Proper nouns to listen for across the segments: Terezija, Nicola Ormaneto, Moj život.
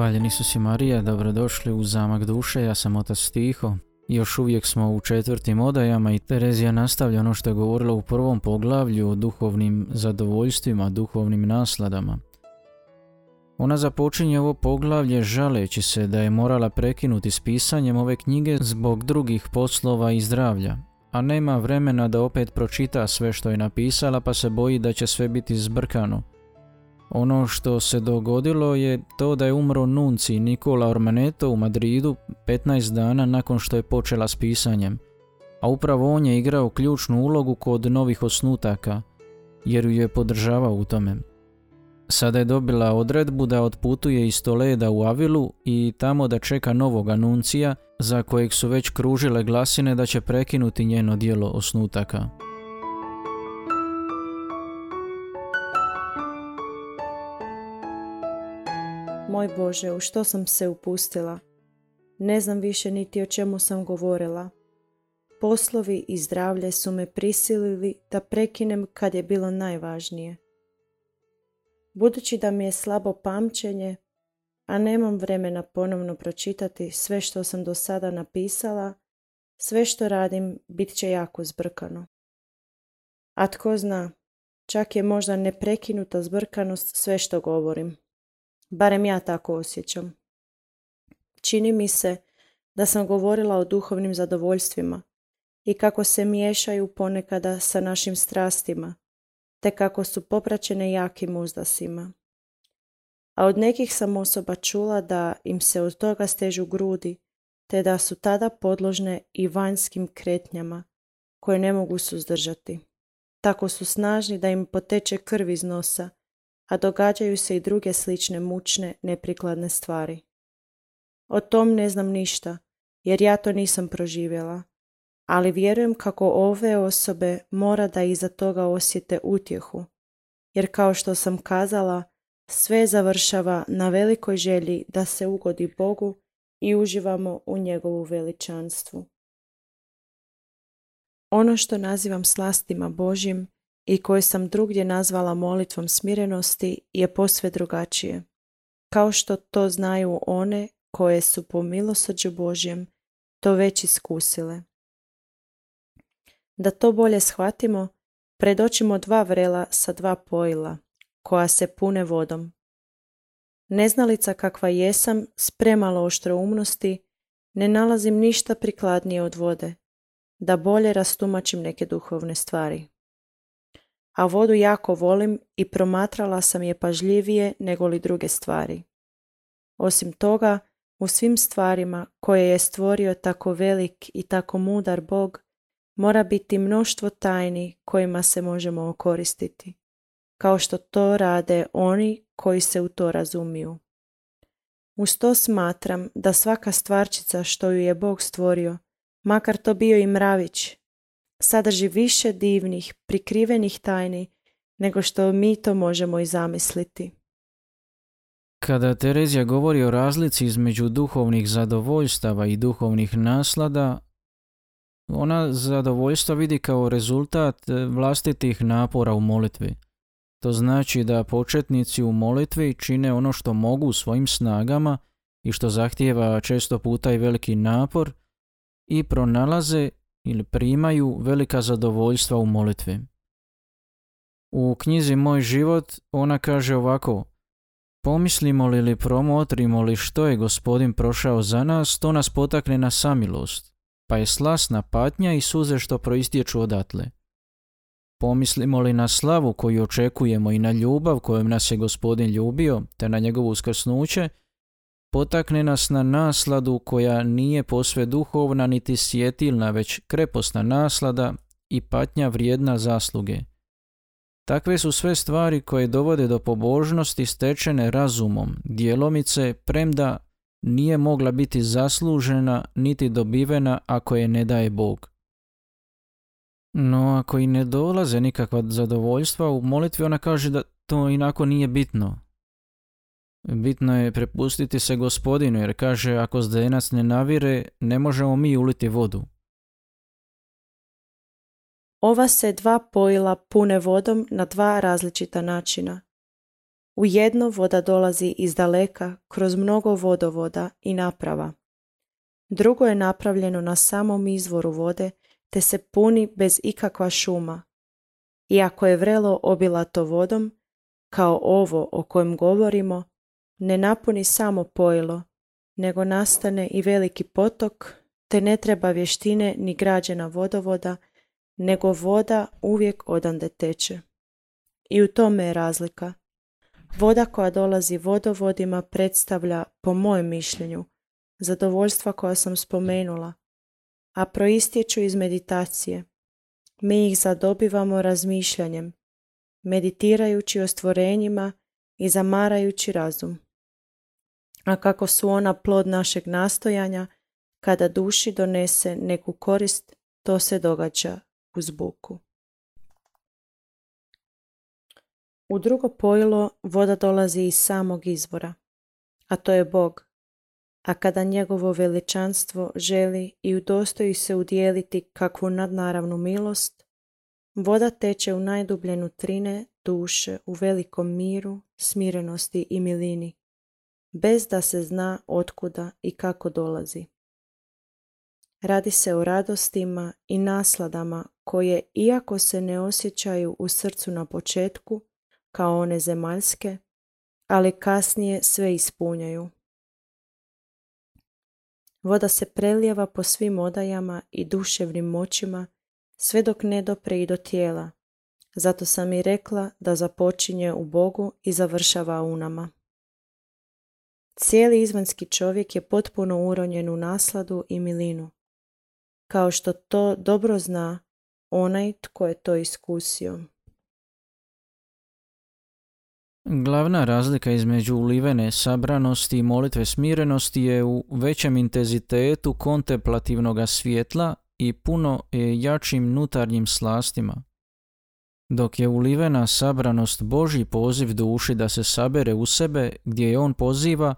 Hvaljen Isus i Marija, dobrodošli u Zamak duše, ja sam otac Tiho. Još uvijek smo u četvrtim odajama i Terezija nastavlja ono što je govorila u prvom poglavlju o duhovnim zadovoljstvima, duhovnim nasladama. Ona započinje ovo poglavlje žaleći se da je morala prekinuti s pisanjem ove knjige zbog drugih poslova i zdravlja, a nema vremena da opet pročita sve što je napisala pa se boji da će sve biti zbrkano. Ono što se dogodilo je to da je umro nunci Nicola Ormaneto u Madridu 15 dana nakon što je počela s pisanjem, a upravo on je igrao ključnu ulogu kod novih osnutaka, jer ju je podržavao u tome. Sada je dobila odredbu da otputuje iz Toleda u Avilu i tamo da čeka novoga nuncija, za kojeg su već kružile glasine da će prekinuti njeno djelo osnutaka. Moj Bože, u što sam se upustila? Ne znam više niti o čemu sam govorila. Poslovi i zdravlje su me prisilili da prekinem kad je bilo najvažnije. Budući da mi je slabo pamćenje, a nemam vremena ponovno pročitati sve što sam do sada napisala, sve što radim bit će jako zbrkano. A tko zna, čak je možda neprekinuta zbrkanost sve što govorim. Barem ja tako osjećam. Čini mi se da sam govorila o duhovnim zadovoljstvima i kako se miješaju ponekada sa našim strastima, te kako su popraćene jakim uzdasima. A od nekih sam osoba čula da im se od toga stežu grudi, te da su tada podložne i vanjskim kretnjama koje ne mogu suzdržati. Tako su snažni da im poteče krv iz nosa, a događaju se i druge slične mučne, neprikladne stvari. O tom ne znam ništa, jer ja to nisam proživjela, ali vjerujem kako ove osobe mora da iza toga osjete utjehu, jer kao što sam kazala, sve završava na velikoj želji da se ugodi Bogu i uživamo u njegovu veličanstvu. Ono što nazivam slastima Božjim i koje sam drugdje nazvala molitvom smirenosti je posve drugačije, kao što to znaju one koje su po milosrđu Božjem to već iskusile. Da to bolje shvatimo, predočimo dva vrela sa dva pojila, koja se pune vodom. Neznalica kakva jesam, s premalo oštroumnosti, ne nalazim ništa prikladnije od vode, da bolje rastumačim neke duhovne stvari. A vodu jako volim i promatrala sam je pažljivije nego li druge stvari. Osim toga, u svim stvarima koje je stvorio tako velik i tako mudar Bog, mora biti mnoštvo tajni kojima se možemo okoristiti, kao što to rade oni koji se u to razumiju. Uz to smatram da svaka stvarčica što ju je Bog stvorio, makar to bio i mravić, sadrži više divnih, prikrivenih tajni nego što mi to možemo i zamisliti. Kada Terezija govori o razlici između duhovnih zadovoljstava i duhovnih naslada, ona zadovoljstva vidi kao rezultat vlastitih napora u molitvi. To znači da početnici u molitvi čine ono što mogu svojim snagama i što zahtijeva često puta i veliki napor i pronalaze ili primaju velika zadovoljstva u molitvi. U knjizi Moj život ona kaže ovako: pomislimo li ili promotrimo li što je Gospodin prošao za nas, to nas potakne na samilost, pa je slasna patnja i suze što proistječu odatle. Pomislimo li na slavu koju očekujemo i na ljubav kojom nas je Gospodin ljubio, te na njegovo uskrsnuće, potakne nas na nasladu koja nije posve duhovna niti sjetilna, već kreposna naslada i patnja vrijedna zasluge. Takve su sve stvari koje dovode do pobožnosti stečene razumom, djelomice, premda nije mogla biti zaslužena niti dobivena ako je ne daje Bog. No ako i ne dolaze nikakva zadovoljstva u molitvi, ona kaže da to inako nije bitno. Bitno je prepustiti se Gospodinu, jer kaže ako zdenac ne navire, ne možemo mi uliti vodu. Ova se dva pojila pune vodom na dva različita načina. U jedno voda dolazi iz daleka kroz mnogo vodovoda i naprava. Drugo je napravljeno na samom izvoru vode te se puni bez ikakva šuma. Iako je vrelo obilato vodom, kao ovo o kojem govorimo, ne napuni samo pojilo, nego nastane i veliki potok, te ne treba vještine ni građena vodovoda, nego voda uvijek odande teče. I u tome je razlika. Voda koja dolazi vodovodima predstavlja, po mojem mišljenju, zadovoljstva koja sam spomenula, a proistječu iz meditacije. Mi ih zadobivamo razmišljanjem, meditirajući o stvorenjima i zamarajući razum. A kako su ona plod našeg nastojanja, kada duši donese neku korist, to se događa uz buku. U drugo pojilo voda dolazi iz samog izvora, a to je Bog, a kada njegovo veličanstvo želi i udostoji se udjeliti kakvu nadnaravnu milost, voda teče u najdublje nutrine duše u velikom miru, smirenosti i milini, bez da se zna otkuda i kako dolazi. Radi se o radostima i nasladama koje, iako se ne osjećaju u srcu na početku, kao one zemaljske, ali kasnije sve ispunjaju. Voda se prelijeva po svim odajama i duševnim moćima, sve dok ne dopre i do tijela. Zato sam i rekla da započinje u Bogu i završava u nama. Cijeli izvanjski čovjek je potpuno uronjen u nasladu i milinu, kao što to dobro zna onaj tko je to iskusio. Glavna razlika između ulivene sabranosti i molitve smirenosti je u većem intenzitetu kontemplativnog svjetla i puno jačim unutarnjim slastima. Dok je ulivena sabranost Božji poziv duši da se sabere u sebe gdje je on poziva,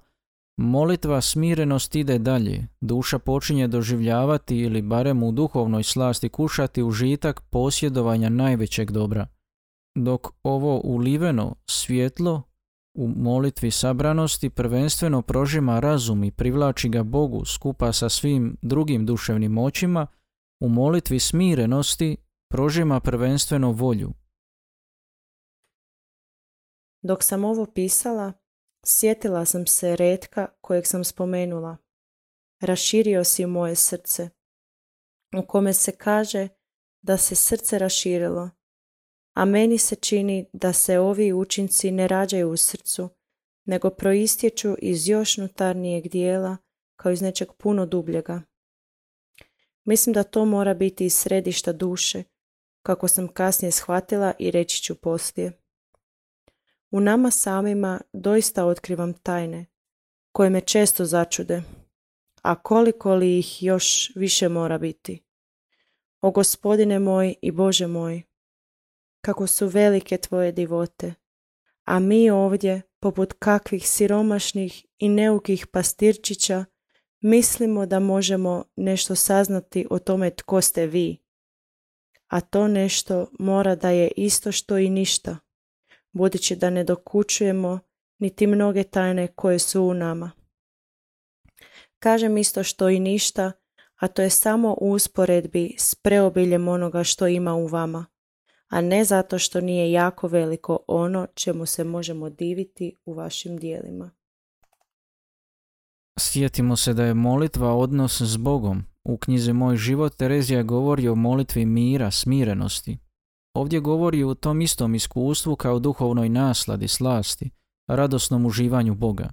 molitva smirenost ide dalje. Duša počinje doživljavati ili barem u duhovnoj slasti kušati užitak posjedovanja najvećeg dobra. Dok ovo uliveno svjetlo u molitvi sabranosti prvenstveno prožima razum i privlači ga Bogu skupa sa svim drugim duševnim moćima, u molitvi smirenosti prožima prvenstveno volju. Dok sam ovo pisala, sjetila sam se retka kojeg sam spomenula. Raširio si moje srce, u kome se kaže da se srce raširilo, a meni se čini da se ovi učinci ne rađaju u srcu, nego proistječu iz još unutarnijeg dijela kao iz nečeg puno dubljega. Mislim da to mora biti iz središta duše, kako sam kasnije shvatila i reći ću poslije. U nama samima doista otkrivam tajne, koje me često začude, a koliko li ih još više mora biti. O Gospodine moj i Bože moj, kako su velike tvoje divote, a mi ovdje, poput kakvih siromašnih i neukih pastirčića, mislimo da možemo nešto saznati o tome tko ste vi, a to nešto mora da je isto što i ništa, budući da ne dokučujemo niti mnoge tajne koje su u nama. Kažem isto što i ništa, a to je samo u usporedbi s preobiljem onoga što ima u vama, a ne zato što nije jako veliko ono čemu se možemo diviti u vašim dijelima. Sjetimo se da je molitva odnos s Bogom. U knjizi Moj život Terezija govori o molitvi mira, smirenosti. Ovdje govori o tom istom iskustvu kao duhovnoj nasladi, slasti, radosnom uživanju Boga.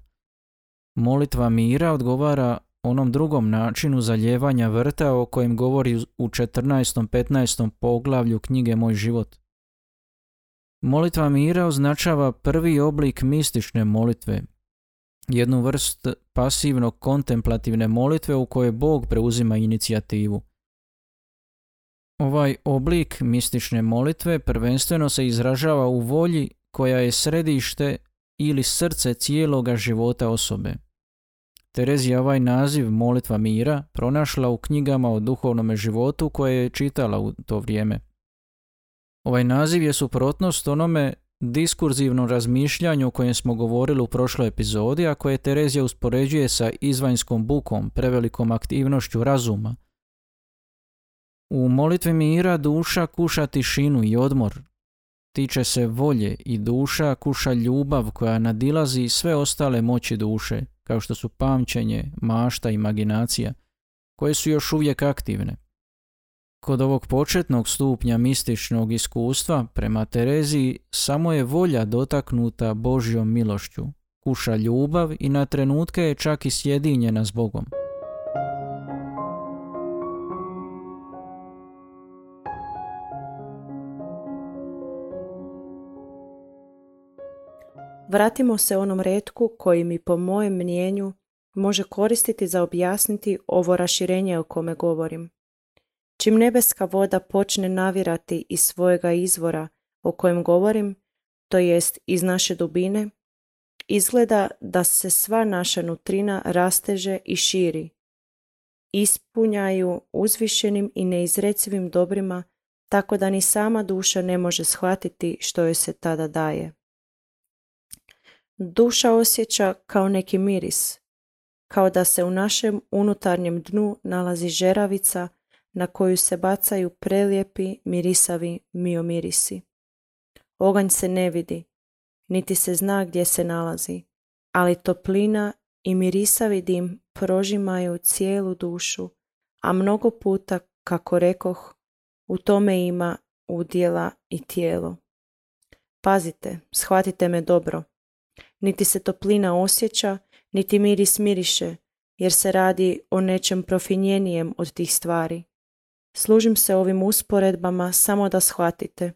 Molitva mira odgovara onom drugom načinu zaljevanja vrta o kojem govori u 14. 15. poglavlju knjige Moj život. Molitva mira označava prvi oblik mistične molitve, jednu vrst pasivno kontemplativne molitve u kojoj Bog preuzima inicijativu. Ovaj oblik mistične molitve prvenstveno se izražava u volji koja je središte ili srce cijeloga života osobe. Terezija ovaj naziv molitva mira pronašla u knjigama o duhovnom životu koje je čitala u to vrijeme. Ovaj naziv je suprotnost onome diskurzivnom razmišljanju o kojem smo govorili u prošloj epizodi, a koje Terezija uspoređuje sa izvanjskom bukom, prevelikom aktivnošću razuma. U molitvi mira duša kuša tišinu i odmor. Tiče se volje i duša kuša ljubav koja nadilazi sve ostale moći duše, kao što su pamćenje, mašta, imaginacija, koje su još uvijek aktivne. Kod ovog početnog stupnja mističnog iskustva, prema Tereziji, samo je volja dotaknuta Božjom milošću, kuša ljubav i na trenutke je čak i sjedinjena s Bogom. Vratimo se onom retku koji mi po mojem mnjenju može koristiti za objasniti ovo raširenje o kome govorim. Čim nebeska voda počne navirati iz svojega izvora o kojem govorim, to jest iz naše dubine, izgleda da se sva naša nutrina rasteže i širi, ispunjaju uzvišenim i neizrecivim dobrima, tako da ni sama duša ne može shvatiti što joj se tada daje. Duša osjeća kao neki miris, kao da se u našem unutarnjem dnu nalazi žeravica na koju se bacaju prelijepi mirisavi miomirisi. Oganj se ne vidi, niti se zna gdje se nalazi, ali toplina i mirisavi dim prožimaju cijelu dušu, a mnogo puta, kako rekoh, u tome ima udjela i tijelo. Pazite, shvatite me dobro. Niti se toplina osjeća, niti miris miriše, jer se radi o nečem profinjenijem od tih stvari. Služim se ovim usporedbama samo da shvatite.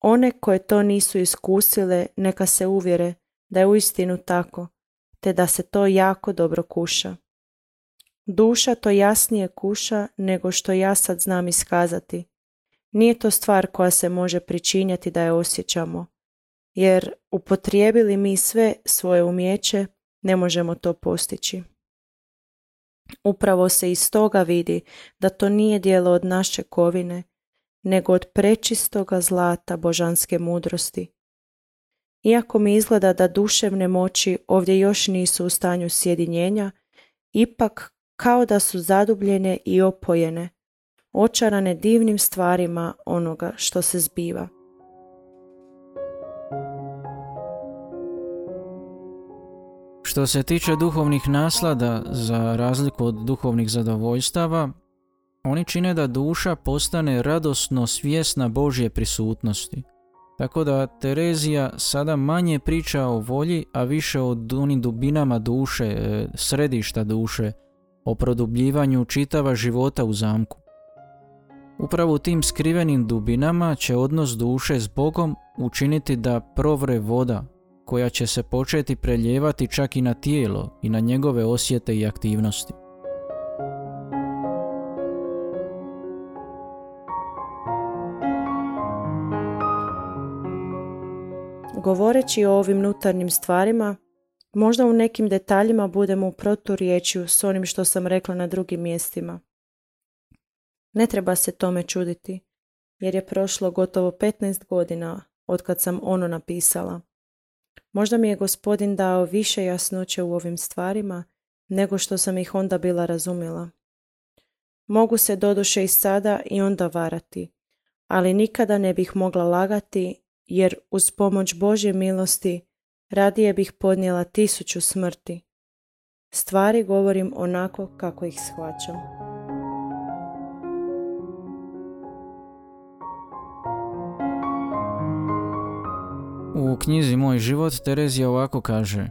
One koje to nisu iskusile neka se uvjere da je uistinu tako, te da se to jako dobro kuša. Duša to jasnije kuša nego što ja sad znam iskazati. Nije to stvar koja se može pričinjati da je osjećamo, jer upotrijebili mi sve svoje umijeće, ne možemo to postići. Upravo se iz toga vidi da to nije djelo od naše kovine, nego od prečistoga zlata božanske mudrosti. Iako mi izgleda da duševne moći ovdje još nisu u stanju sjedinjenja, ipak kao da su zadubljene i opojene, očarane divnim stvarima onoga što se zbiva. Što se tiče duhovnih naslada, za razliku od duhovnih zadovoljstava, oni čine da duša postane radosno svjesna Božje prisutnosti. Tako da Terezija sada manje priča o volji, a više o onim dubinama duše, središta duše, o produbljivanju čitava života u zamku. Upravo u tim skrivenim dubinama će odnos duše s Bogom učiniti da provre voda, koja će se početi prelijevati čak i na tijelo i na njegove osjete i aktivnosti. Govoreći o ovim unutarnjim stvarima, možda u nekim detaljima budemo u proturječju s onim što sam rekla na drugim mjestima. Ne treba se tome čuditi, jer je prošlo gotovo 15 godina od kad sam ono napisala. Možda mi je Gospodin dao više jasnoće u ovim stvarima nego što sam ih onda bila razumjela. Mogu se doduše i sada i onda varati, ali nikada ne bih mogla lagati, jer uz pomoć Božje milosti radije bih podnijela 1000 smrti. Stvari govorim onako kako ih shvaćam. U knjizi Moj život Terezija ovako kaže: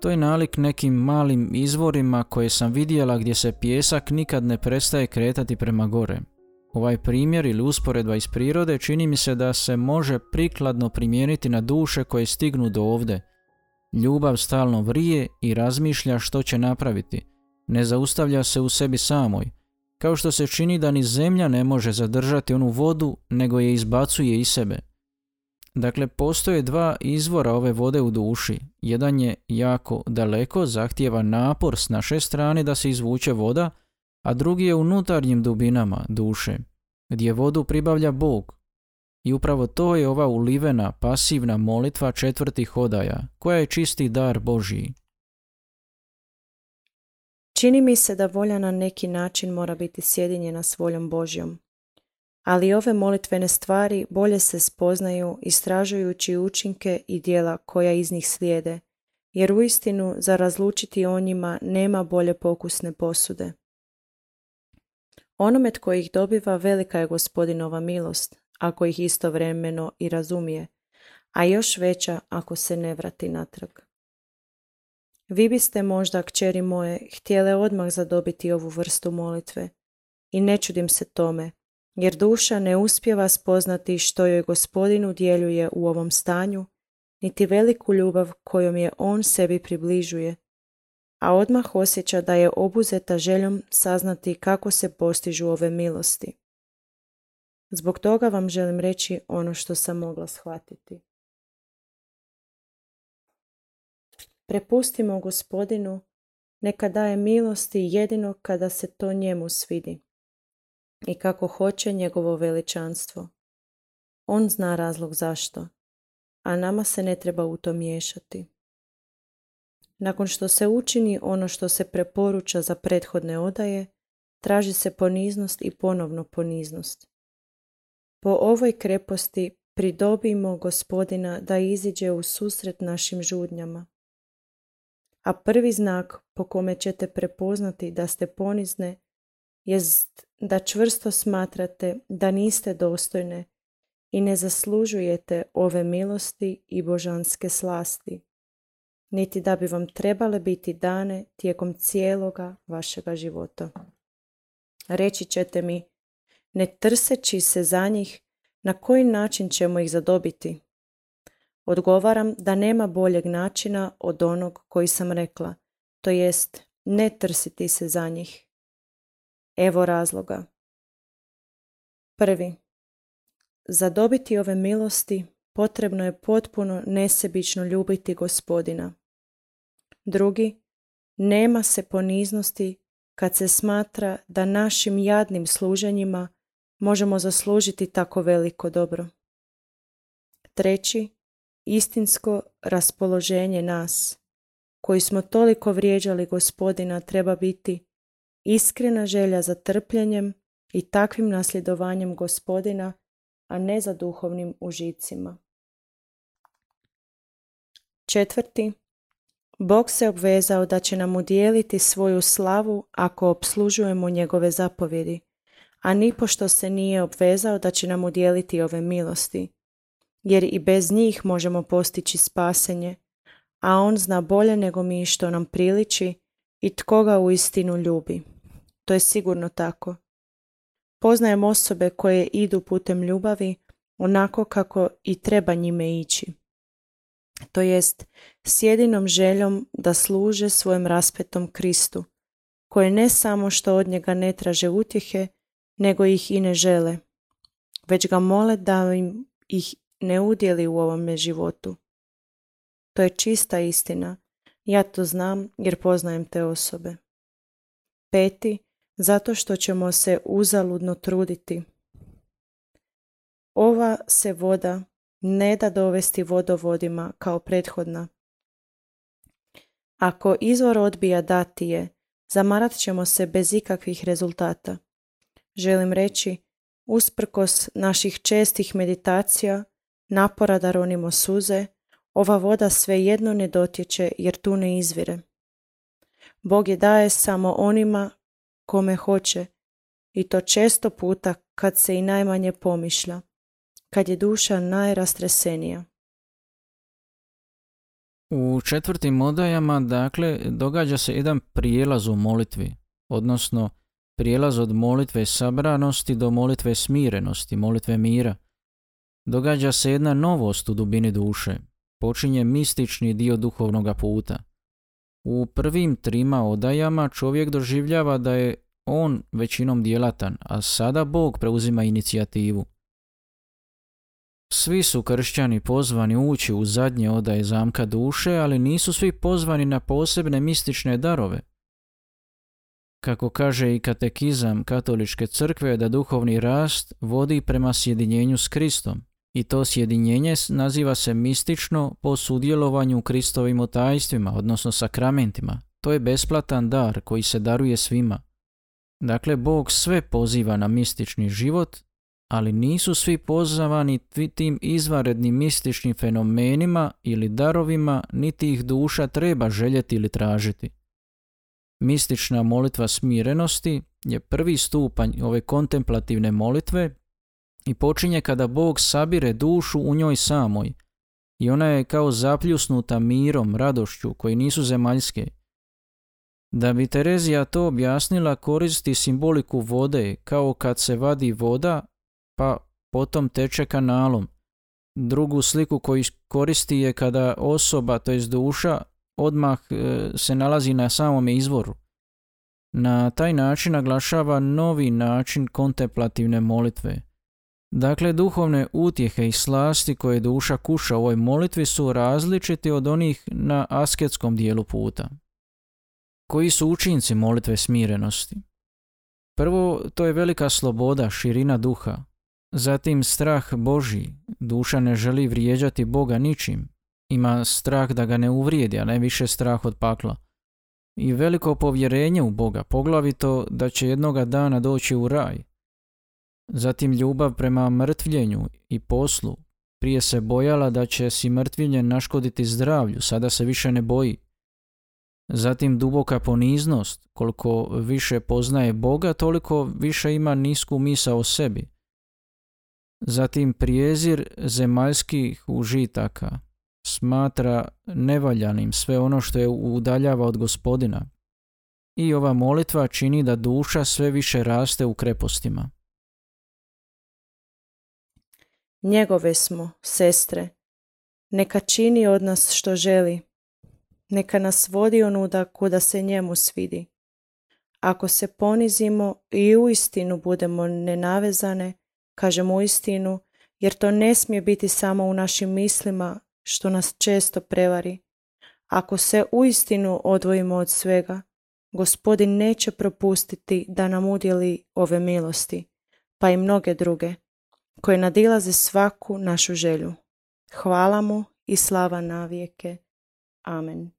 to je nalik nekim malim izvorima koje sam vidjela gdje se pijesak nikad ne prestaje kretati prema gore. Ovaj primjer ili usporedba iz prirode čini mi se da se može prikladno primijeniti na duše koje stignu do ovde. Ljubav stalno vrije i razmišlja što će napraviti. Ne zaustavlja se u sebi samoj, kao što se čini da ni zemlja ne može zadržati onu vodu, nego je izbacuje iz sebe. Dakle, postoje dva izvora ove vode u duši. Jedan je jako daleko, zahtijeva napor s naše strane da se izvuče voda, a drugi je u unutarnjim dubinama duše, gdje vodu pribavlja Bog. I upravo to je ova ulivena, pasivna molitva četvrtih odaja, koja je čisti dar Božji. Čini mi se da volja na neki način mora biti sjedinjena s voljom Božjom, ali ove molitvene stvari bolje se spoznaju istražujući učinke i djela koja iz njih slijede, jer uistinu za razlučiti o njima nema bolje pokusne posude. Onome tko ih dobiva velika je Gospodinova milost, ako ih istovremeno i razumije, a još veća ako se ne vrati natrag. Vi biste možda, kćeri moje, htjele odmah zadobiti ovu vrstu molitve i ne čudim se tome, jer duša ne uspijeva spoznati što joj Gospodinu djeljuje u ovom stanju, niti veliku ljubav kojom je On sebi približuje, a odmah osjeća da je obuzeta željom saznati kako se postižu ove milosti. Zbog toga vam želim reći ono što sam mogla shvatiti. Prepustimo Gospodinu, neka daje milosti jedino kada se to njemu svidi i kako hoće njegovo veličanstvo. On zna razlog zašto, a nama se ne treba u to miješati. Nakon što se učini ono što se preporuča za prethodne odaje, traži se poniznost i ponovno poniznost. Po ovoj kreposti pridobimo Gospodina da iziđe u susret našim žudnjama. A prvi znak po kome ćete prepoznati da ste ponizne jest da čvrsto smatrate da niste dostojne i ne zaslužujete ove milosti i božanske slasti, niti da bi vam trebale biti dane tijekom cijeloga vašega života. Reći ćete mi, ne trseći se za njih, na koji način ćemo ih zadobiti? Odgovaram da nema boljeg načina od onog koji sam rekla, to jest ne trsiti se za njih. Evo razloga. 1. Za dobiti ove milosti potrebno je potpuno nesebično ljubiti Gospodina. 2. Nema se poniznosti kad se smatra da našim jadnim služenjima možemo zaslužiti tako veliko dobro. 3. Istinsko raspoloženje nas, koji smo toliko vrijeđali Gospodina, treba biti iskrena želja za trpljenjem i takvim nasljedovanjem Gospodina, a ne za duhovnim užicima. 4. Bog se obvezao da će nam udijeliti svoju slavu ako obslužujemo njegove zapovjedi, a nipošto se nije obvezao da će nam udijeliti ove milosti, jer i bez njih možemo postići spasenje, a on zna bolje nego mi što nam priliči i tko ga uistinu ljubi. To je sigurno tako. Poznajem osobe koje idu putem ljubavi onako kako i treba njime ići, to jest s jedinom željom da služe svojem raspetom Kristu, koje ne samo što od njega ne traže utjehe, nego ih i ne žele, već ga mole da im ih ne udjeli u ovome životu. To je čista istina, ja to znam jer poznajem te osobe. 5. Zato što ćemo se uzaludno truditi. Ova se voda ne da dovesti vodovodima kao prethodna. Ako izvor odbija dati je, zamarat ćemo se bez ikakvih rezultata. Želim reći, usprkos naših čestih meditacija, napora da ronimo suze, ova voda svejedno ne dotječe jer tu ne izvire. Bog je daje samo onima kome hoće i to često puta kad se i najmanje pomišlja, kad je duša najrastresenija. U četvrtim odajama, dakle, događa se jedan prijelaz u molitvi, odnosno prijelaz od molitve sabranosti do molitve smirenosti, molitve mira. Događa se jedna novost u dubini duše, počinje mistični dio duhovnog puta. U prvim trima odajama čovjek doživljava da je on većinom djelatan, a sada Bog preuzima inicijativu. Svi su kršćani pozvani ući u zadnje odaje zamka duše, ali nisu svi pozvani na posebne mistične darove. Kako kaže i katekizam Katoličke crkve da duhovni rast vodi prema sjedinjenju s Kristom, I to sjedinjenje naziva se mistično po sudjelovanju u Kristovim otajstvima, odnosno sakramentima. To je besplatan dar koji se daruje svima. Dakle, Bog sve poziva na mistični život, ali nisu svi pozvani tim izvanrednim mističnim fenomenima ili darovima, niti ih duša treba željeti ili tražiti. Mistična molitva smirenosti je prvi stupanj ove kontemplativne molitve i počinje kada Bog sabire dušu u njoj samoj i ona je kao zapljusnuta mirom, radošću koji nisu zemaljske. Da bi Terezija to objasnila, koristi simboliku vode kao kad se vadi voda pa potom teče kanalom. Drugu sliku koju koristi je kada osoba, to jest duša, odmah se nalazi na samome izvoru. Na taj način naglašava novi način kontemplativne molitve. Dakle, duhovne utjehe i slasti koje duša kuša u ovoj molitvi su različiti od onih na asketskom dijelu puta. Koji su učinci molitve smirenosti? Prvo, to je velika sloboda, širina duha. Zatim strah Božji. Duša ne želi vrijeđati Boga ničim. Ima strah da ga ne uvrijedi, a najviše strah od pakla. I veliko povjerenje u Boga, poglavito da će jednoga dana doći u raj. Zatim ljubav prema mrtvljenju i poslu. Prije se bojala da će si mrtvljenje naškoditi zdravlju, sada se više ne boji. Zatim duboka poniznost. Koliko više poznaje Boga, toliko više ima nisku misao o sebi. Zatim prijezir zemaljskih užitaka. Smatra nevaljanim sve ono što je udaljava od Gospodina. I ova molitva čini da duša sve više raste u krepostima. Njegove smo, sestre. Neka čini od nas što želi. Neka nas vodi onuda kuda se njemu svidi. Ako se ponizimo i u istinu budemo nenavezane, kažem u istinu, jer to ne smije biti samo u našim mislima, što nas često prevari. Ako se u istinu odvojimo od svega, Gospodin neće propustiti da nam udjeli ove milosti, pa i mnoge druge, koje nadilaze svaku našu želju. Hvala mu i slava navijeke. Amen.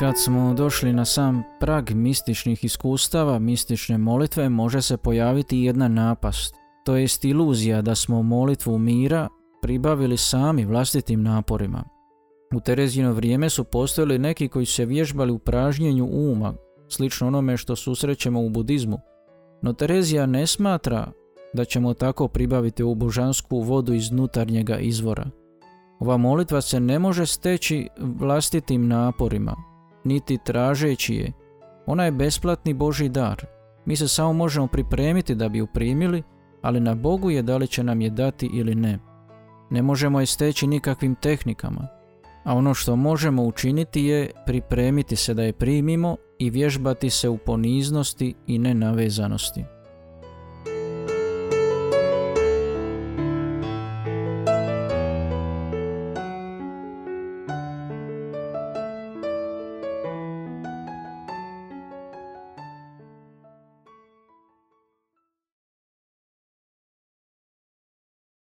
Kad smo došli na sam prag mističnih iskustava, mistične molitve, može se pojaviti jedna napast, to jest iluzija da smo molitvu mira pribavili sami vlastitim naporima. U Terezino vrijeme su postojali neki koji se vježbali u pražnjenju uma, slično onome što susrećemo u budizmu, no Terezija ne smatra da ćemo tako pribaviti ovu božansku vodu iz unutarnjega izvora. Ova molitva se ne može steći vlastitim naporima, niti tražeći je. Ona je besplatni Božji dar. Mi se samo možemo pripremiti da bi ju primili, ali na Bogu je da li će nam je dati ili ne. Ne možemo je steći nikakvim tehnikama, a ono što možemo učiniti je pripremiti se da je primimo i vježbati se u poniznosti i nenavezanosti.